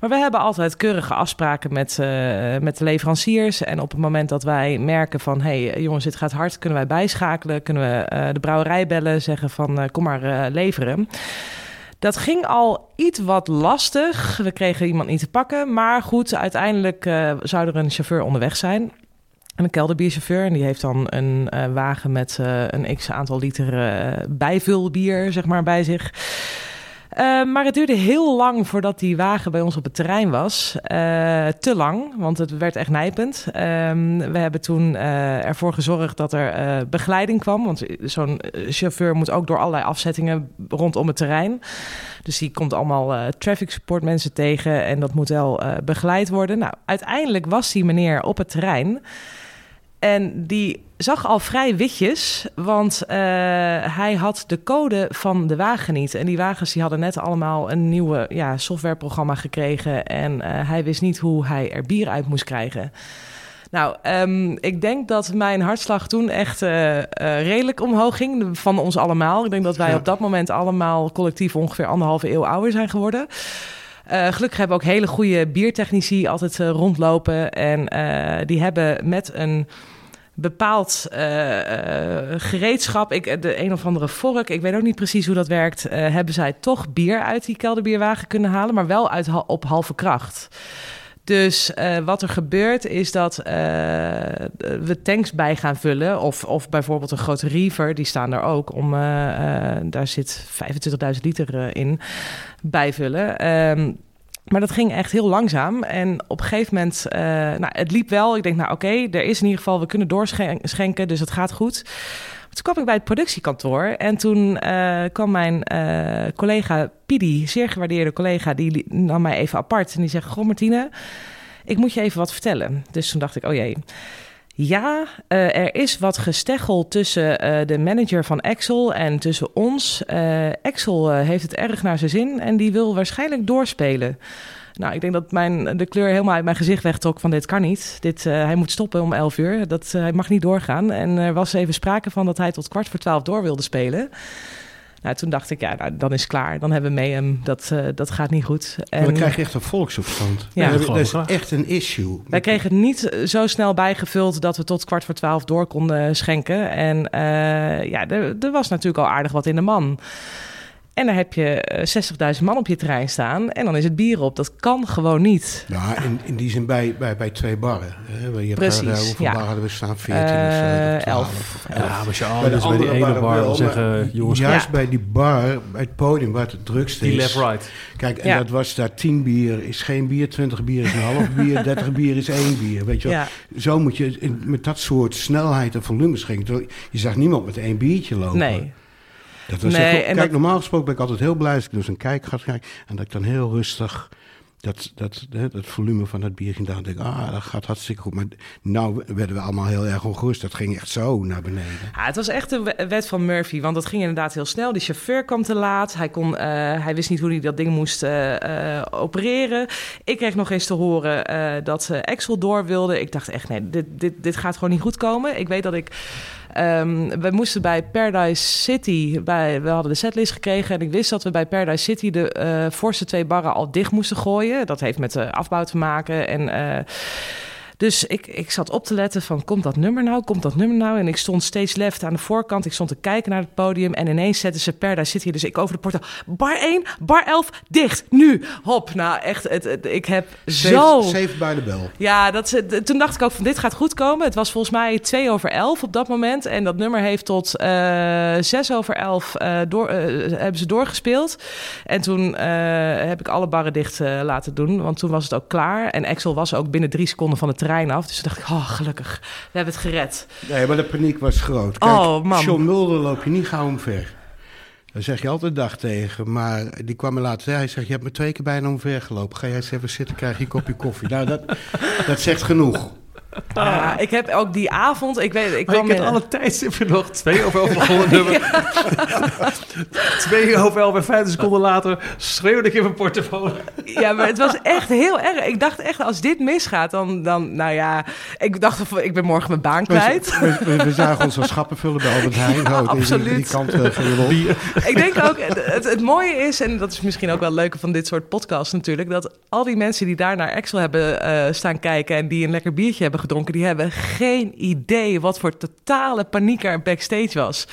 Maar we hebben altijd keurige afspraken met de leveranciers. En op het moment dat wij merken van, hey, jongens, dit gaat hard, kunnen wij bijschakelen. Kunnen we de brouwerij bellen, zeggen van, kom maar leveren. Dat ging al iets wat lastig. We kregen iemand niet te pakken. Maar goed, uiteindelijk zou er een chauffeur onderweg zijn. En een kelderbierchauffeur. En die heeft dan een wagen met een x-aantal liter bijvulbier, zeg maar, bij zich. Maar het duurde heel lang voordat die wagen bij ons op het terrein was. Te lang, want het werd echt nijpend. We hebben toen ervoor gezorgd dat er begeleiding kwam. Want zo'n chauffeur moet ook door allerlei afzettingen rondom het terrein. Dus die komt allemaal traffic support mensen tegen. En dat moet wel begeleid worden. Nou, uiteindelijk was die meneer op het terrein. En die zag al vrij witjes, want hij had de code van de wagen niet. En die wagens die hadden net allemaal een nieuwe softwareprogramma gekregen. En hij wist niet hoe hij er bier uit moest krijgen. Nou, ik denk dat mijn hartslag toen echt redelijk omhoog ging van ons allemaal. Ik denk dat wij op dat moment allemaal collectief ongeveer 1,5 eeuw ouder zijn geworden. Gelukkig hebben we ook hele goede biertechnici altijd rondlopen. En die hebben met een bepaald gereedschap, de een of andere vork, ik weet ook niet precies hoe dat werkt, hebben zij toch bier uit die kelderbierwagen kunnen halen, maar wel op halve kracht. Dus wat er gebeurt is dat we tanks bij gaan vullen. Of bijvoorbeeld een grote river, die staan er ook. Daar zit 25.000 liter in, bijvullen. Maar dat ging echt heel langzaam. En op een gegeven moment, het liep wel. Ik denk, er is in ieder geval, we kunnen doorschenken, dus het gaat goed. Toen kwam ik bij het productiekantoor en toen kwam mijn collega Pidi, zeer gewaardeerde collega, die nam mij even apart en die zegt, goh Martine, ik moet je even wat vertellen. Dus toen dacht ik, oh jee. Ja, er is wat gesteggel tussen de manager van Axl en tussen ons. Axl heeft het erg naar zijn zin en die wil waarschijnlijk doorspelen. Nou, ik denk dat de kleur helemaal uit mijn gezicht wegtrok van dit kan niet. Hij moet stoppen om 11 uur, hij mag niet doorgaan. En er was even sprake van dat hij tot 11:45 door wilde spelen. Nou, toen dacht ik, dan is het klaar. Dan hebben we mee hem. Dat gaat niet goed. En dan krijg je echt een volksopstand. Ja, dat is echt een issue. Wij kregen het niet zo snel bijgevuld dat we tot 11:15 door konden schenken. En er was natuurlijk al aardig wat in de man. En dan heb je 60.000 man op je terrein staan en dan is het bier op. Dat kan gewoon niet. Ja, in die zin bij 2 barren. Hè? Je precies, hebt hoeveel barren hadden we staan? 14 of 11. Ja, maar je altijd bij die ene bar wil zeggen, jongens. Juist bij die bar, bij het podium waar het drukste is. Die left right. Kijk, en dat was daar 10 bier is geen bier, 20 bier is een half bier, 30 bier is 1 bier. Weet je wel? Ja. Zo moet je met dat soort snelheid en volumes gaan. Je zag niemand met 1 biertje lopen. Nee. Normaal gesproken ben ik altijd heel blij als ik dus een kijk ga kijken en dat ik dan heel rustig Dat volume van dat bier ging daar. Denk ik, dat gaat hartstikke goed. Maar nou werden we allemaal heel erg ongerust. Dat ging echt zo naar beneden. Ja, het was echt een wet van Murphy. Want dat ging inderdaad heel snel. Die chauffeur kwam te laat. Hij wist niet hoe hij dat ding moest opereren. Ik kreeg nog eens te horen dat Axl door wilde. Ik dacht echt, nee, dit gaat gewoon niet goed komen. Ik weet dat ik... we moesten bij Paradise City... We hadden de setlist gekregen... en ik wist dat we bij Paradise City... de voorste 2 barren al dicht moesten gooien. Dat heeft met de afbouw te maken. Dus ik zat op te letten van... komt dat nummer nou? En ik stond steeds left aan de voorkant. Ik stond te kijken naar het podium... en ineens zetten ze Paradise City... dus ik over de portaal... bar 1, bar 11, dicht, nu! Hop, nou echt, ik heb zo... Safe by the bell. Ja, toen dacht ik ook van dit gaat goed komen. Het was volgens mij 11:02 op dat moment... en dat nummer heeft tot 11:06 hebben ze doorgespeeld. En toen heb ik alle barren dicht laten doen... want toen was het ook klaar. En Axl was ook binnen 3 seconden van het terrein af. Dus dacht ik, gelukkig. We hebben het gered. Nee, maar de paniek was groot. Kijk, John Mulder loop je niet gauw omver. Daar zeg je altijd dag tegen. Maar die kwam me later. Hij zegt, je hebt me 2 keer bijna omver gelopen. Ga jij eens even zitten, krijg je een kopje koffie. Nou, dat zegt genoeg. Ja, ik heb ook die avond... Ik heb alle tijdstippen nog. 11:02 begonnen nummer. Ja. 11:02 en 5 seconden later schreeuwde ik in mijn portefeuille. Ja, maar het was echt heel erg. Ik dacht echt, als dit misgaat, dan nou ja... Ik dacht, ik ben morgen mijn baan kwijt. We zagen ons al schappen vullen bij Albert Heijn. Ja, absoluut. Die kant ging bier. Ik denk ook, het mooie is... en dat is misschien ook wel het leuke van dit soort podcasts natuurlijk... dat al die mensen die daar naar Axl hebben staan kijken... en die een lekker biertje hebben gedronken, die hebben geen idee wat voor totale paniek er backstage was.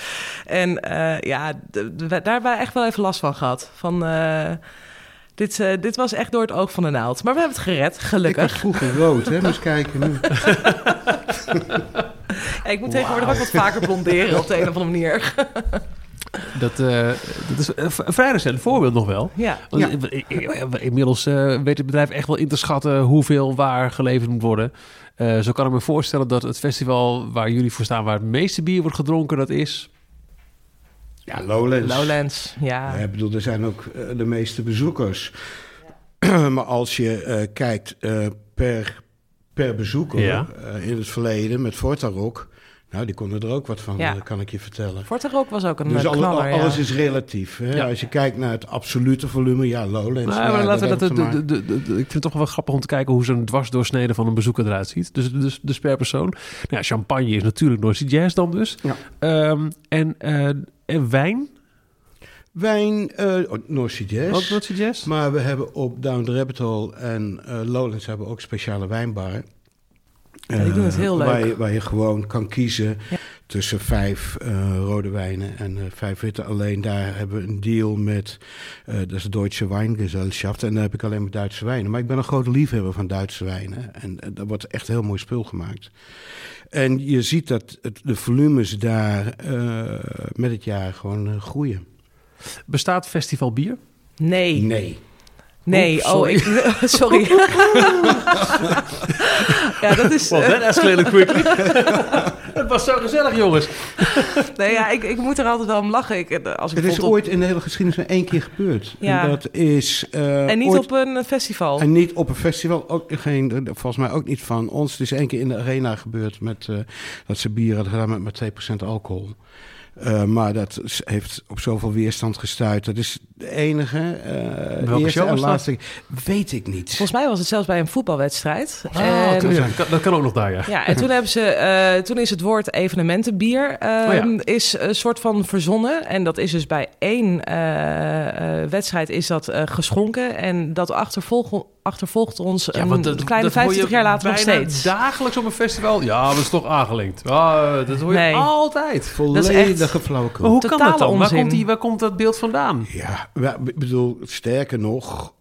En daar hebben we echt wel even last van gehad. Van, dit was echt door het oog van de naald. Maar we hebben het gered, gelukkig. Ik was vroeger rood, hè? Dus kijken nu. Ik moet tegenwoordig ook wat vaker blonderen op de een of andere manier. Dat is een vrij recent voorbeeld nog wel. Ja. Want, ja. Inmiddels weet het bedrijf echt wel in te schatten hoeveel waar geleverd moet worden. Zo kan ik me voorstellen dat het festival waar jullie voor staan... waar het meeste bier wordt gedronken, dat is... Ja, Lowlands, ja. Ik bedoel, er zijn ook de meeste bezoekers. Ja. Maar als je kijkt per bezoeker in het verleden met Fortarok... Nou, die konden er ook wat van, kan ik je vertellen. Fortarok was ook een knaller, alles is relatief. Hè? Ja. Als je kijkt naar het absolute volume, Lowlands... Ik vind het toch wel grappig om te kijken... hoe zo'n dwarsdoorsnede van een bezoeker eruit ziet. Dus per persoon. Nou, champagne is natuurlijk Noisy Jazz dan dus. Ja. En wijn... Wijn, North Sea Jazz. Maar we hebben op Down the Rabbit Hole en Lowlands... hebben ook speciale wijnbarren. Ja, die doen het heel leuk. Waar je gewoon kan kiezen tussen 5 rode wijnen en 5 witte. Alleen daar hebben we een deal met dat Deutsche Weingesellschaft. En daar heb ik alleen maar Duitse wijnen. Maar ik ben een grote liefhebber van Duitse wijnen. En daar wordt echt heel mooi spul gemaakt. En je ziet dat de volumes daar met het jaar gewoon groeien. Bestaat festival bier? Nee. Sorry. Ja, dat is... Well, that escalated quickly. Het was zo gezellig, jongens. Nee, ik moet er altijd wel om lachen. Het is ooit in de hele geschiedenis maar 1 keer gebeurd. Ja. En dat is... en niet op een festival. En niet op een festival. Ook geen, volgens mij ook niet van ons. Het is 1 keer in de arena gebeurd met dat ze bier hadden gedaan met 2% alcohol. Maar dat heeft op zoveel weerstand gestuit. Dat is de enige. Welke en laatste. Weet ik niet. Volgens mij was het zelfs bij een voetbalwedstrijd. Dat kan ook nog daar, ja. Ja, en toen hebben ze. Toen is het woord evenementenbier is een soort van verzonnen. En dat is dus bij 1 wedstrijd is dat geschonken. En dat achtervolgt ons een kleine 50 jaar later nog steeds. Dagelijks op een festival? Ja, dat is toch aangelinkt. Dat hoor je altijd. Volledige flauwekul. Hoe kan dat dan? Waar komt dat beeld vandaan? Ja, ik bedoel, sterker nog,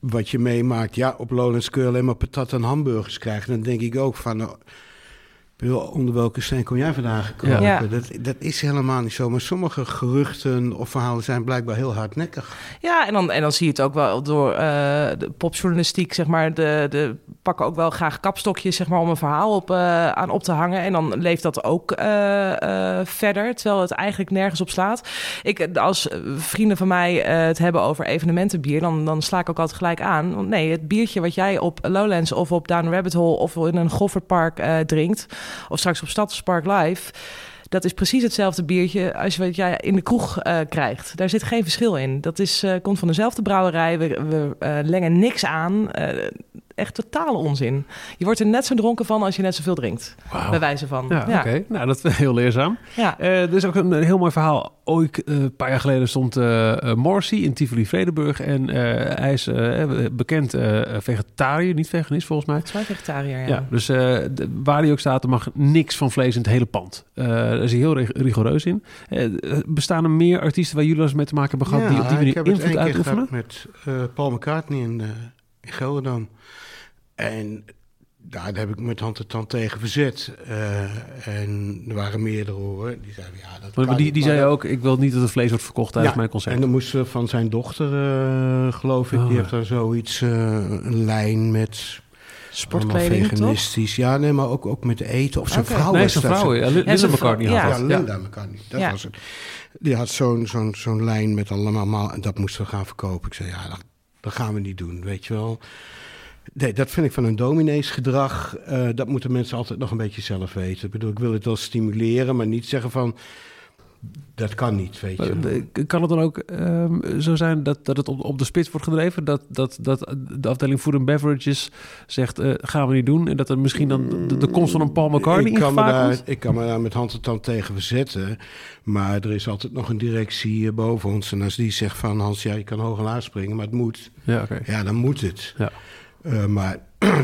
wat je meemaakt... op Lowlands kun je alleen maar patat en hamburgers krijgen. Dan denk ik ook van... bedoel, onder welke steen kom jij vandaag gekomen? Ja. Dat is helemaal niet zo. Maar sommige geruchten of verhalen zijn blijkbaar heel hardnekkig. Ja, en dan zie je het ook wel door de popjournalistiek, zeg maar. De pakken ook wel graag kapstokjes, zeg maar, om een verhaal aan op te hangen. En dan leeft dat ook verder, terwijl het eigenlijk nergens op slaat. Als vrienden van mij het hebben over evenementenbier, dan sla ik ook altijd gelijk aan. Want nee, het biertje wat jij op Lowlands of op Down the Rabbit Hole of in een Goffertpark drinkt, of straks op Stadspark Live, dat is precies hetzelfde biertje als wat jij in de kroeg krijgt. Daar zit geen verschil in. Dat komt van dezelfde brouwerij. We lengen niks aan. Echt totale onzin. Je wordt er net zo dronken van als je net zoveel drinkt. Wow. Bij wijze van. Ja, ja. Oké. Nou, dat is heel leerzaam. Ja. Er is ook een heel mooi verhaal. Ooit, een paar jaar geleden, stond Morsi in Tivoli-Vredenburg. En hij is bekend vegetariër, niet veganist volgens mij. Het is vegetariër, ja. Dus waar hij ook staat, er mag niks van vlees in het hele pand. Daar is hij heel rigoureus in. Bestaan er meer artiesten waar jullie eens mee te maken hebben gehad, die op die manier invloed uitoefenen? Ik heb het één keer gehad met Paul McCartney in Gelre Dome. En daar heb ik met hand en tand tegen verzet. En er waren meerdere hoor. Die zeiden, ja, dat maar die zei ook, ik wil niet dat het vlees wordt verkocht tijdens mijn concert. En dan moesten van zijn dochter, geloof ik, die heeft daar zoiets, een lijn met sportkleding, veganistisch. Toch? Ja, nee, maar ook met eten. Of zijn vrouw. Nee, zijn vrouw. Linda McCartney had dat. Ja, Linda McCartney. Dat was het. Die had zo'n lijn met allemaal. En dat moesten we gaan verkopen. Ik zei, ja, dat gaan we niet doen, weet je wel. Nee, dat vind ik van een domineesgedrag. Dat moeten mensen altijd nog een beetje zelf weten. Ik bedoel, ik wil het wel stimuleren, maar niet zeggen van, dat kan niet, weet je. Kan het dan ook zo zijn dat het op de spits wordt gedreven? Dat de afdeling Food and Beverages zegt, gaan we niet doen. En dat er misschien dan de komst van een Paul McCartney in gevaar komt? Ik kan me daar met hand en tand tegen verzetten. Maar er is altijd nog een directie boven ons. En als die zegt van, Hans, ja, je kan hoog en laag springen, maar het moet. Ja, okay. Ja, dan moet het. Ja. Maar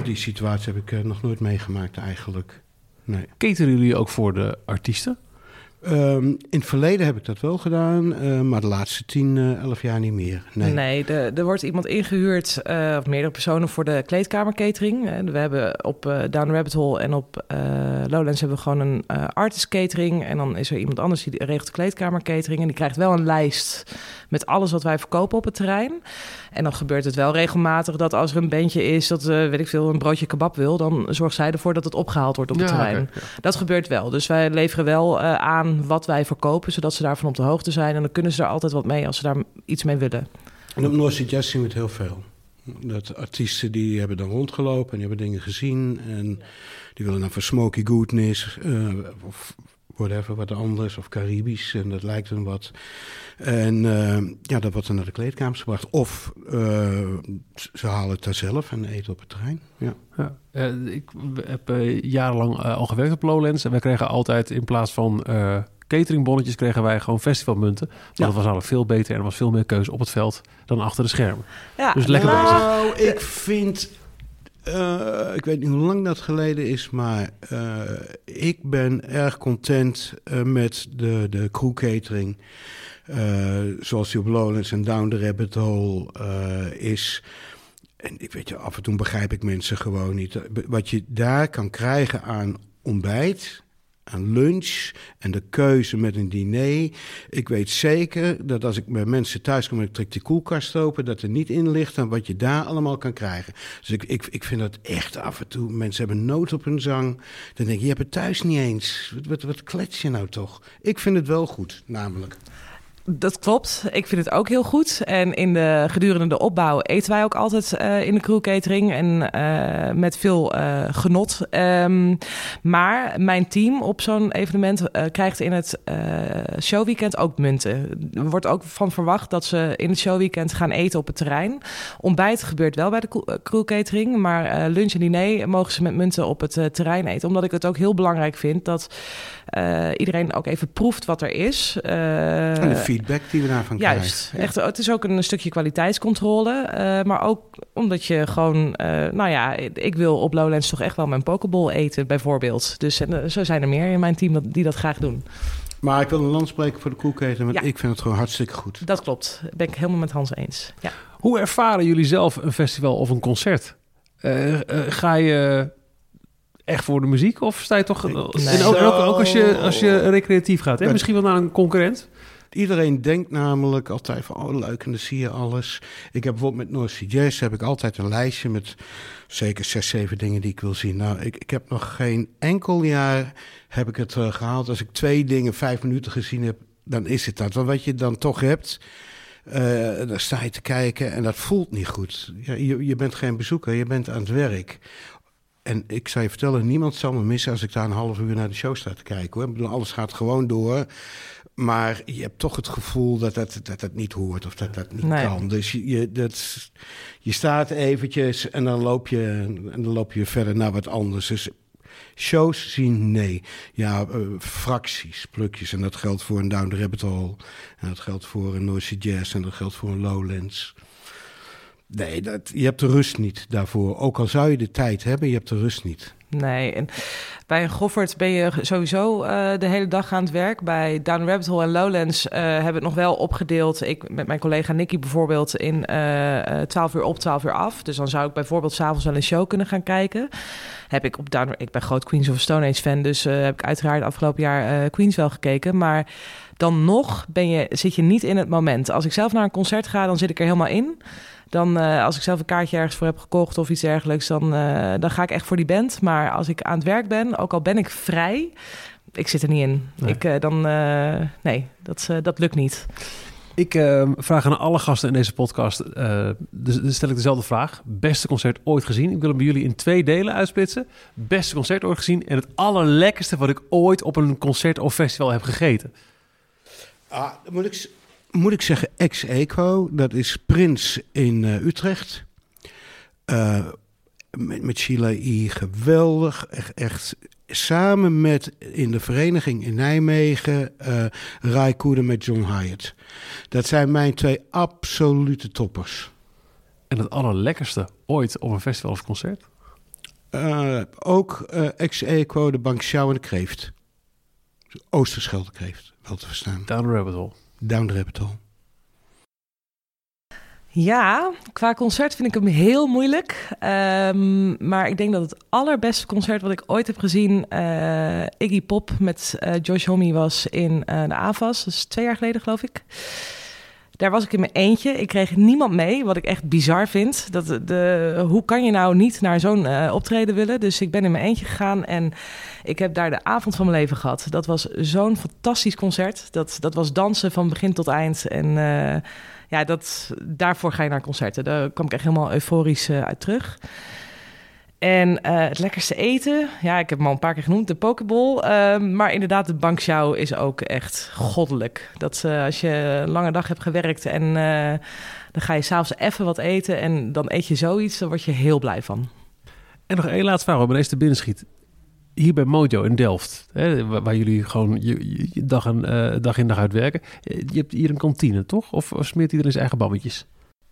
die situatie heb ik nog nooit meegemaakt eigenlijk. Nee. Cateren jullie ook voor de artiesten? In het verleden heb ik dat wel gedaan, maar de laatste 11 jaar niet meer. Nee, er wordt iemand ingehuurd, of meerdere personen, voor de kleedkamercatering. We hebben op Down the Rabbit Hole en op Lowlands hebben we gewoon een artist catering. En dan is er iemand anders die regelt de kleedkamercatering. En die krijgt wel een lijst met alles wat wij verkopen op het terrein. En dan gebeurt het wel regelmatig dat als er een bandje is dat, weet ik veel, een broodje kebab wil, dan zorgt zij ervoor dat het opgehaald wordt op het terrein. Okay, ja. Dat gebeurt wel. Dus wij leveren wel aan wat wij verkopen, zodat ze daarvan op de hoogte zijn. En dan kunnen ze daar altijd wat mee als ze daar iets mee willen. En op Noisy Jazz zien we het heel veel. Dat artiesten die hebben dan rondgelopen en die hebben dingen gezien. En die willen dan voor Smoky Goodness of whatever, wat anders. Of Caribisch, en dat lijkt hun wat. En dat wordt dan naar de kleedkamers gebracht. Of ze halen het daar zelf en eten op het terrein. Ja. Ja. Ik heb jarenlang al gewerkt op Lowlands. En wij kregen altijd in plaats van cateringbonnetjes kregen wij gewoon festivalmunten. Maar dat was eigenlijk veel beter. En er was veel meer keuze op het veld dan achter de schermen. Ja, dus lekker bezig. Ik vind, ik weet niet hoe lang dat geleden is, maar ik ben erg content met de crewcatering. Zoals die op Lowlands en Down the Rabbit Hole is. En ik weet je, af en toe begrijp ik mensen gewoon niet. Wat je daar kan krijgen aan ontbijt, aan lunch en de keuze met een diner. Ik weet zeker dat als ik met mensen thuis kom en ik trek die koelkast open, dat er niet in ligt aan wat je daar allemaal kan krijgen. Dus ik vind dat echt af en toe. Mensen hebben nood op hun zang. Dan denk je, je hebt het thuis niet eens. Wat klets je nou toch? Ik vind het wel goed, namelijk. Dat klopt. Ik vind het ook heel goed. En gedurende de opbouw eten wij ook altijd in de crewcatering. En met veel genot. Maar mijn team op zo'n evenement krijgt in het showweekend ook munten. Er wordt ook van verwacht dat ze in het showweekend gaan eten op het terrein. Ontbijt gebeurt wel bij de crewcatering. Maar lunch en diner mogen ze met munten op het terrein eten. Omdat ik het ook heel belangrijk vind dat iedereen ook even proeft wat er is. En de feedback die we daarvan krijgen. Juist. Ja. Echt, het is ook een stukje kwaliteitscontrole. Maar ook omdat je gewoon, ik wil op Lowlands toch echt wel mijn poke bowl eten, bijvoorbeeld. Dus zo zijn er meer in mijn team die dat graag doen. Maar ik wil een land spreken voor de koelketen, want ik vind het gewoon hartstikke goed. Dat klopt. Dat ben ik helemaal met Hans eens. Ja. Hoe ervaren jullie zelf een festival of een concert? Ga je echt voor de muziek? Of sta je toch... ook als je recreatief gaat, hè? Misschien wel naar een concurrent? Iedereen denkt namelijk altijd van, oh leuk, en dan zie je alles. Ik heb bijvoorbeeld met Noisy Jazz heb ik altijd een lijstje met zeker 6, 7 dingen die ik wil zien. Nou, ik heb nog geen enkel jaar heb ik het gehaald. Als ik 2 dingen 5 minuten gezien heb, dan is het dat. Want wat je dan toch hebt, dan sta je te kijken en dat voelt niet goed. Ja, je bent geen bezoeker, je bent aan het werk. En ik zou je vertellen, niemand zal me missen als ik daar een half uur naar de show sta te kijken, hoor. Ik bedoel, alles gaat gewoon door. Maar je hebt toch het gevoel dat niet hoort of dat niet kan. Dus je staat eventjes en dan loop je verder naar wat anders. Dus shows zien, nee. Ja, fracties, plukjes. En dat geldt voor een Down the Rabbit Hole. En dat geldt voor een Noisy Jazz. En dat geldt voor een Lowlands. Nee, je hebt de rust niet daarvoor. Ook al zou je de tijd hebben, je hebt de rust niet. Nee, en bij een Goffert ben je sowieso de hele dag aan het werk. Bij Down Rabbit Hole en Lowlands hebben het nog wel opgedeeld. Ik met mijn collega Nicky bijvoorbeeld in 12 uur op, 12 uur af. Dus dan zou ik bijvoorbeeld 's avonds wel een show kunnen gaan kijken. Heb ik op ik ben groot Queens of Stone Age fan, dus heb ik uiteraard het afgelopen jaar Queens wel gekeken. Maar dan nog zit je niet in het moment. Als ik zelf naar een concert ga, dan zit ik er helemaal in. Dan als ik zelf een kaartje ergens voor heb gekocht of iets dergelijks, dan ga ik echt voor die band. Maar als ik aan het werk ben, ook al ben ik vrij, ik zit er niet in. Nee. Dat lukt niet. Ik vraag aan alle gasten in deze podcast, dus stel ik dezelfde vraag. Beste concert ooit gezien? Ik wil hem bij jullie in 2 delen uitsplitsen. Beste concert ooit gezien en het allerlekkerste wat ik ooit op een concert of festival heb gegeten. Ah, moet ik zeggen, X-Eco, dat is Prins in Utrecht. Met Sheila I. Geweldig. Echt samen met in de vereniging in Nijmegen, Rai Koerden met John Hyatt. Dat zijn mijn 2 absolute toppers. En het allerlekkerste ooit op een festival of concert? Ook X-Eco, de Bánh xèo en de kreeft. Oosterschelde kreeft, wel te verstaan. Down the Rabbit Hole. Down the Rabbit Hole. Ja, qua concert vind ik hem heel moeilijk. Maar ik denk dat het allerbeste concert wat ik ooit heb gezien, Iggy Pop met Josh Homme was in de AFAS. Dat is 2 jaar geleden, geloof ik. Daar was ik in mijn eentje. Ik kreeg niemand mee, wat ik echt bizar vind. Hoe kan je nou niet naar zo'n optreden willen? Dus ik ben in mijn eentje gegaan en ik heb daar de avond van mijn leven gehad. Dat was zo'n fantastisch concert. Dat was dansen van begin tot eind. En daarvoor ga je naar concerten. Daar kwam ik echt helemaal euforisch uit terug. En het lekkerste eten, ja, ik heb hem al een paar keer genoemd, de Poke bowl. Maar inderdaad, de Bánh xèo is ook echt goddelijk. Dat als je een lange dag hebt gewerkt en dan ga je s'avonds even wat eten en dan eet je zoiets, dan word je heel blij van. En nog één laatste vraag, waar me ineens te binnen schiet. Hier bij Mojo in Delft, hè, waar jullie gewoon je dag in dag uit werken. Je hebt hier een kantine, toch? Of smeert iedereen zijn eigen bammetjes?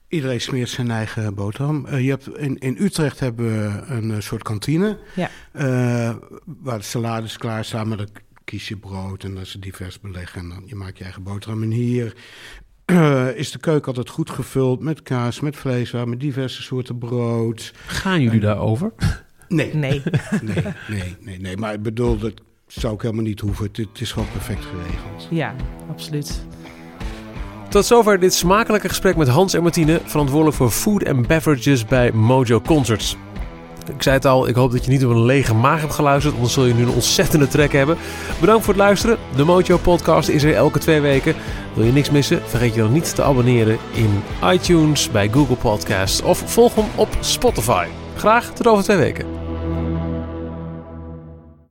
Iedereen smeert zijn eigen boterham. Je hebt in Utrecht hebben we een soort kantine. Ja. Waar de salades klaar staan, maar dan kies je brood en dat is divers beleg. En dan je maakt je eigen boterham. En hier is de keuken altijd goed gevuld met kaas, met vleeswaren, met diverse soorten brood. Gaan jullie daarover? Nee. Nee. Maar ik bedoel, dat zou ik helemaal niet hoeven. Het is gewoon perfect geregeld. Ja, absoluut. Tot zover dit smakelijke gesprek met Hans en Martine, verantwoordelijk voor food en beverages bij Mojo Concerts. Ik zei het al, ik hoop dat je niet op een lege maag hebt geluisterd, anders zul je nu een ontzettende trek hebben. Bedankt voor het luisteren. De Mojo Podcast is er elke 2 weken. Wil je niks missen? Vergeet je dan niet te abonneren in iTunes, bij Google Podcasts of volg hem op Spotify. Graag tot over 2 weken.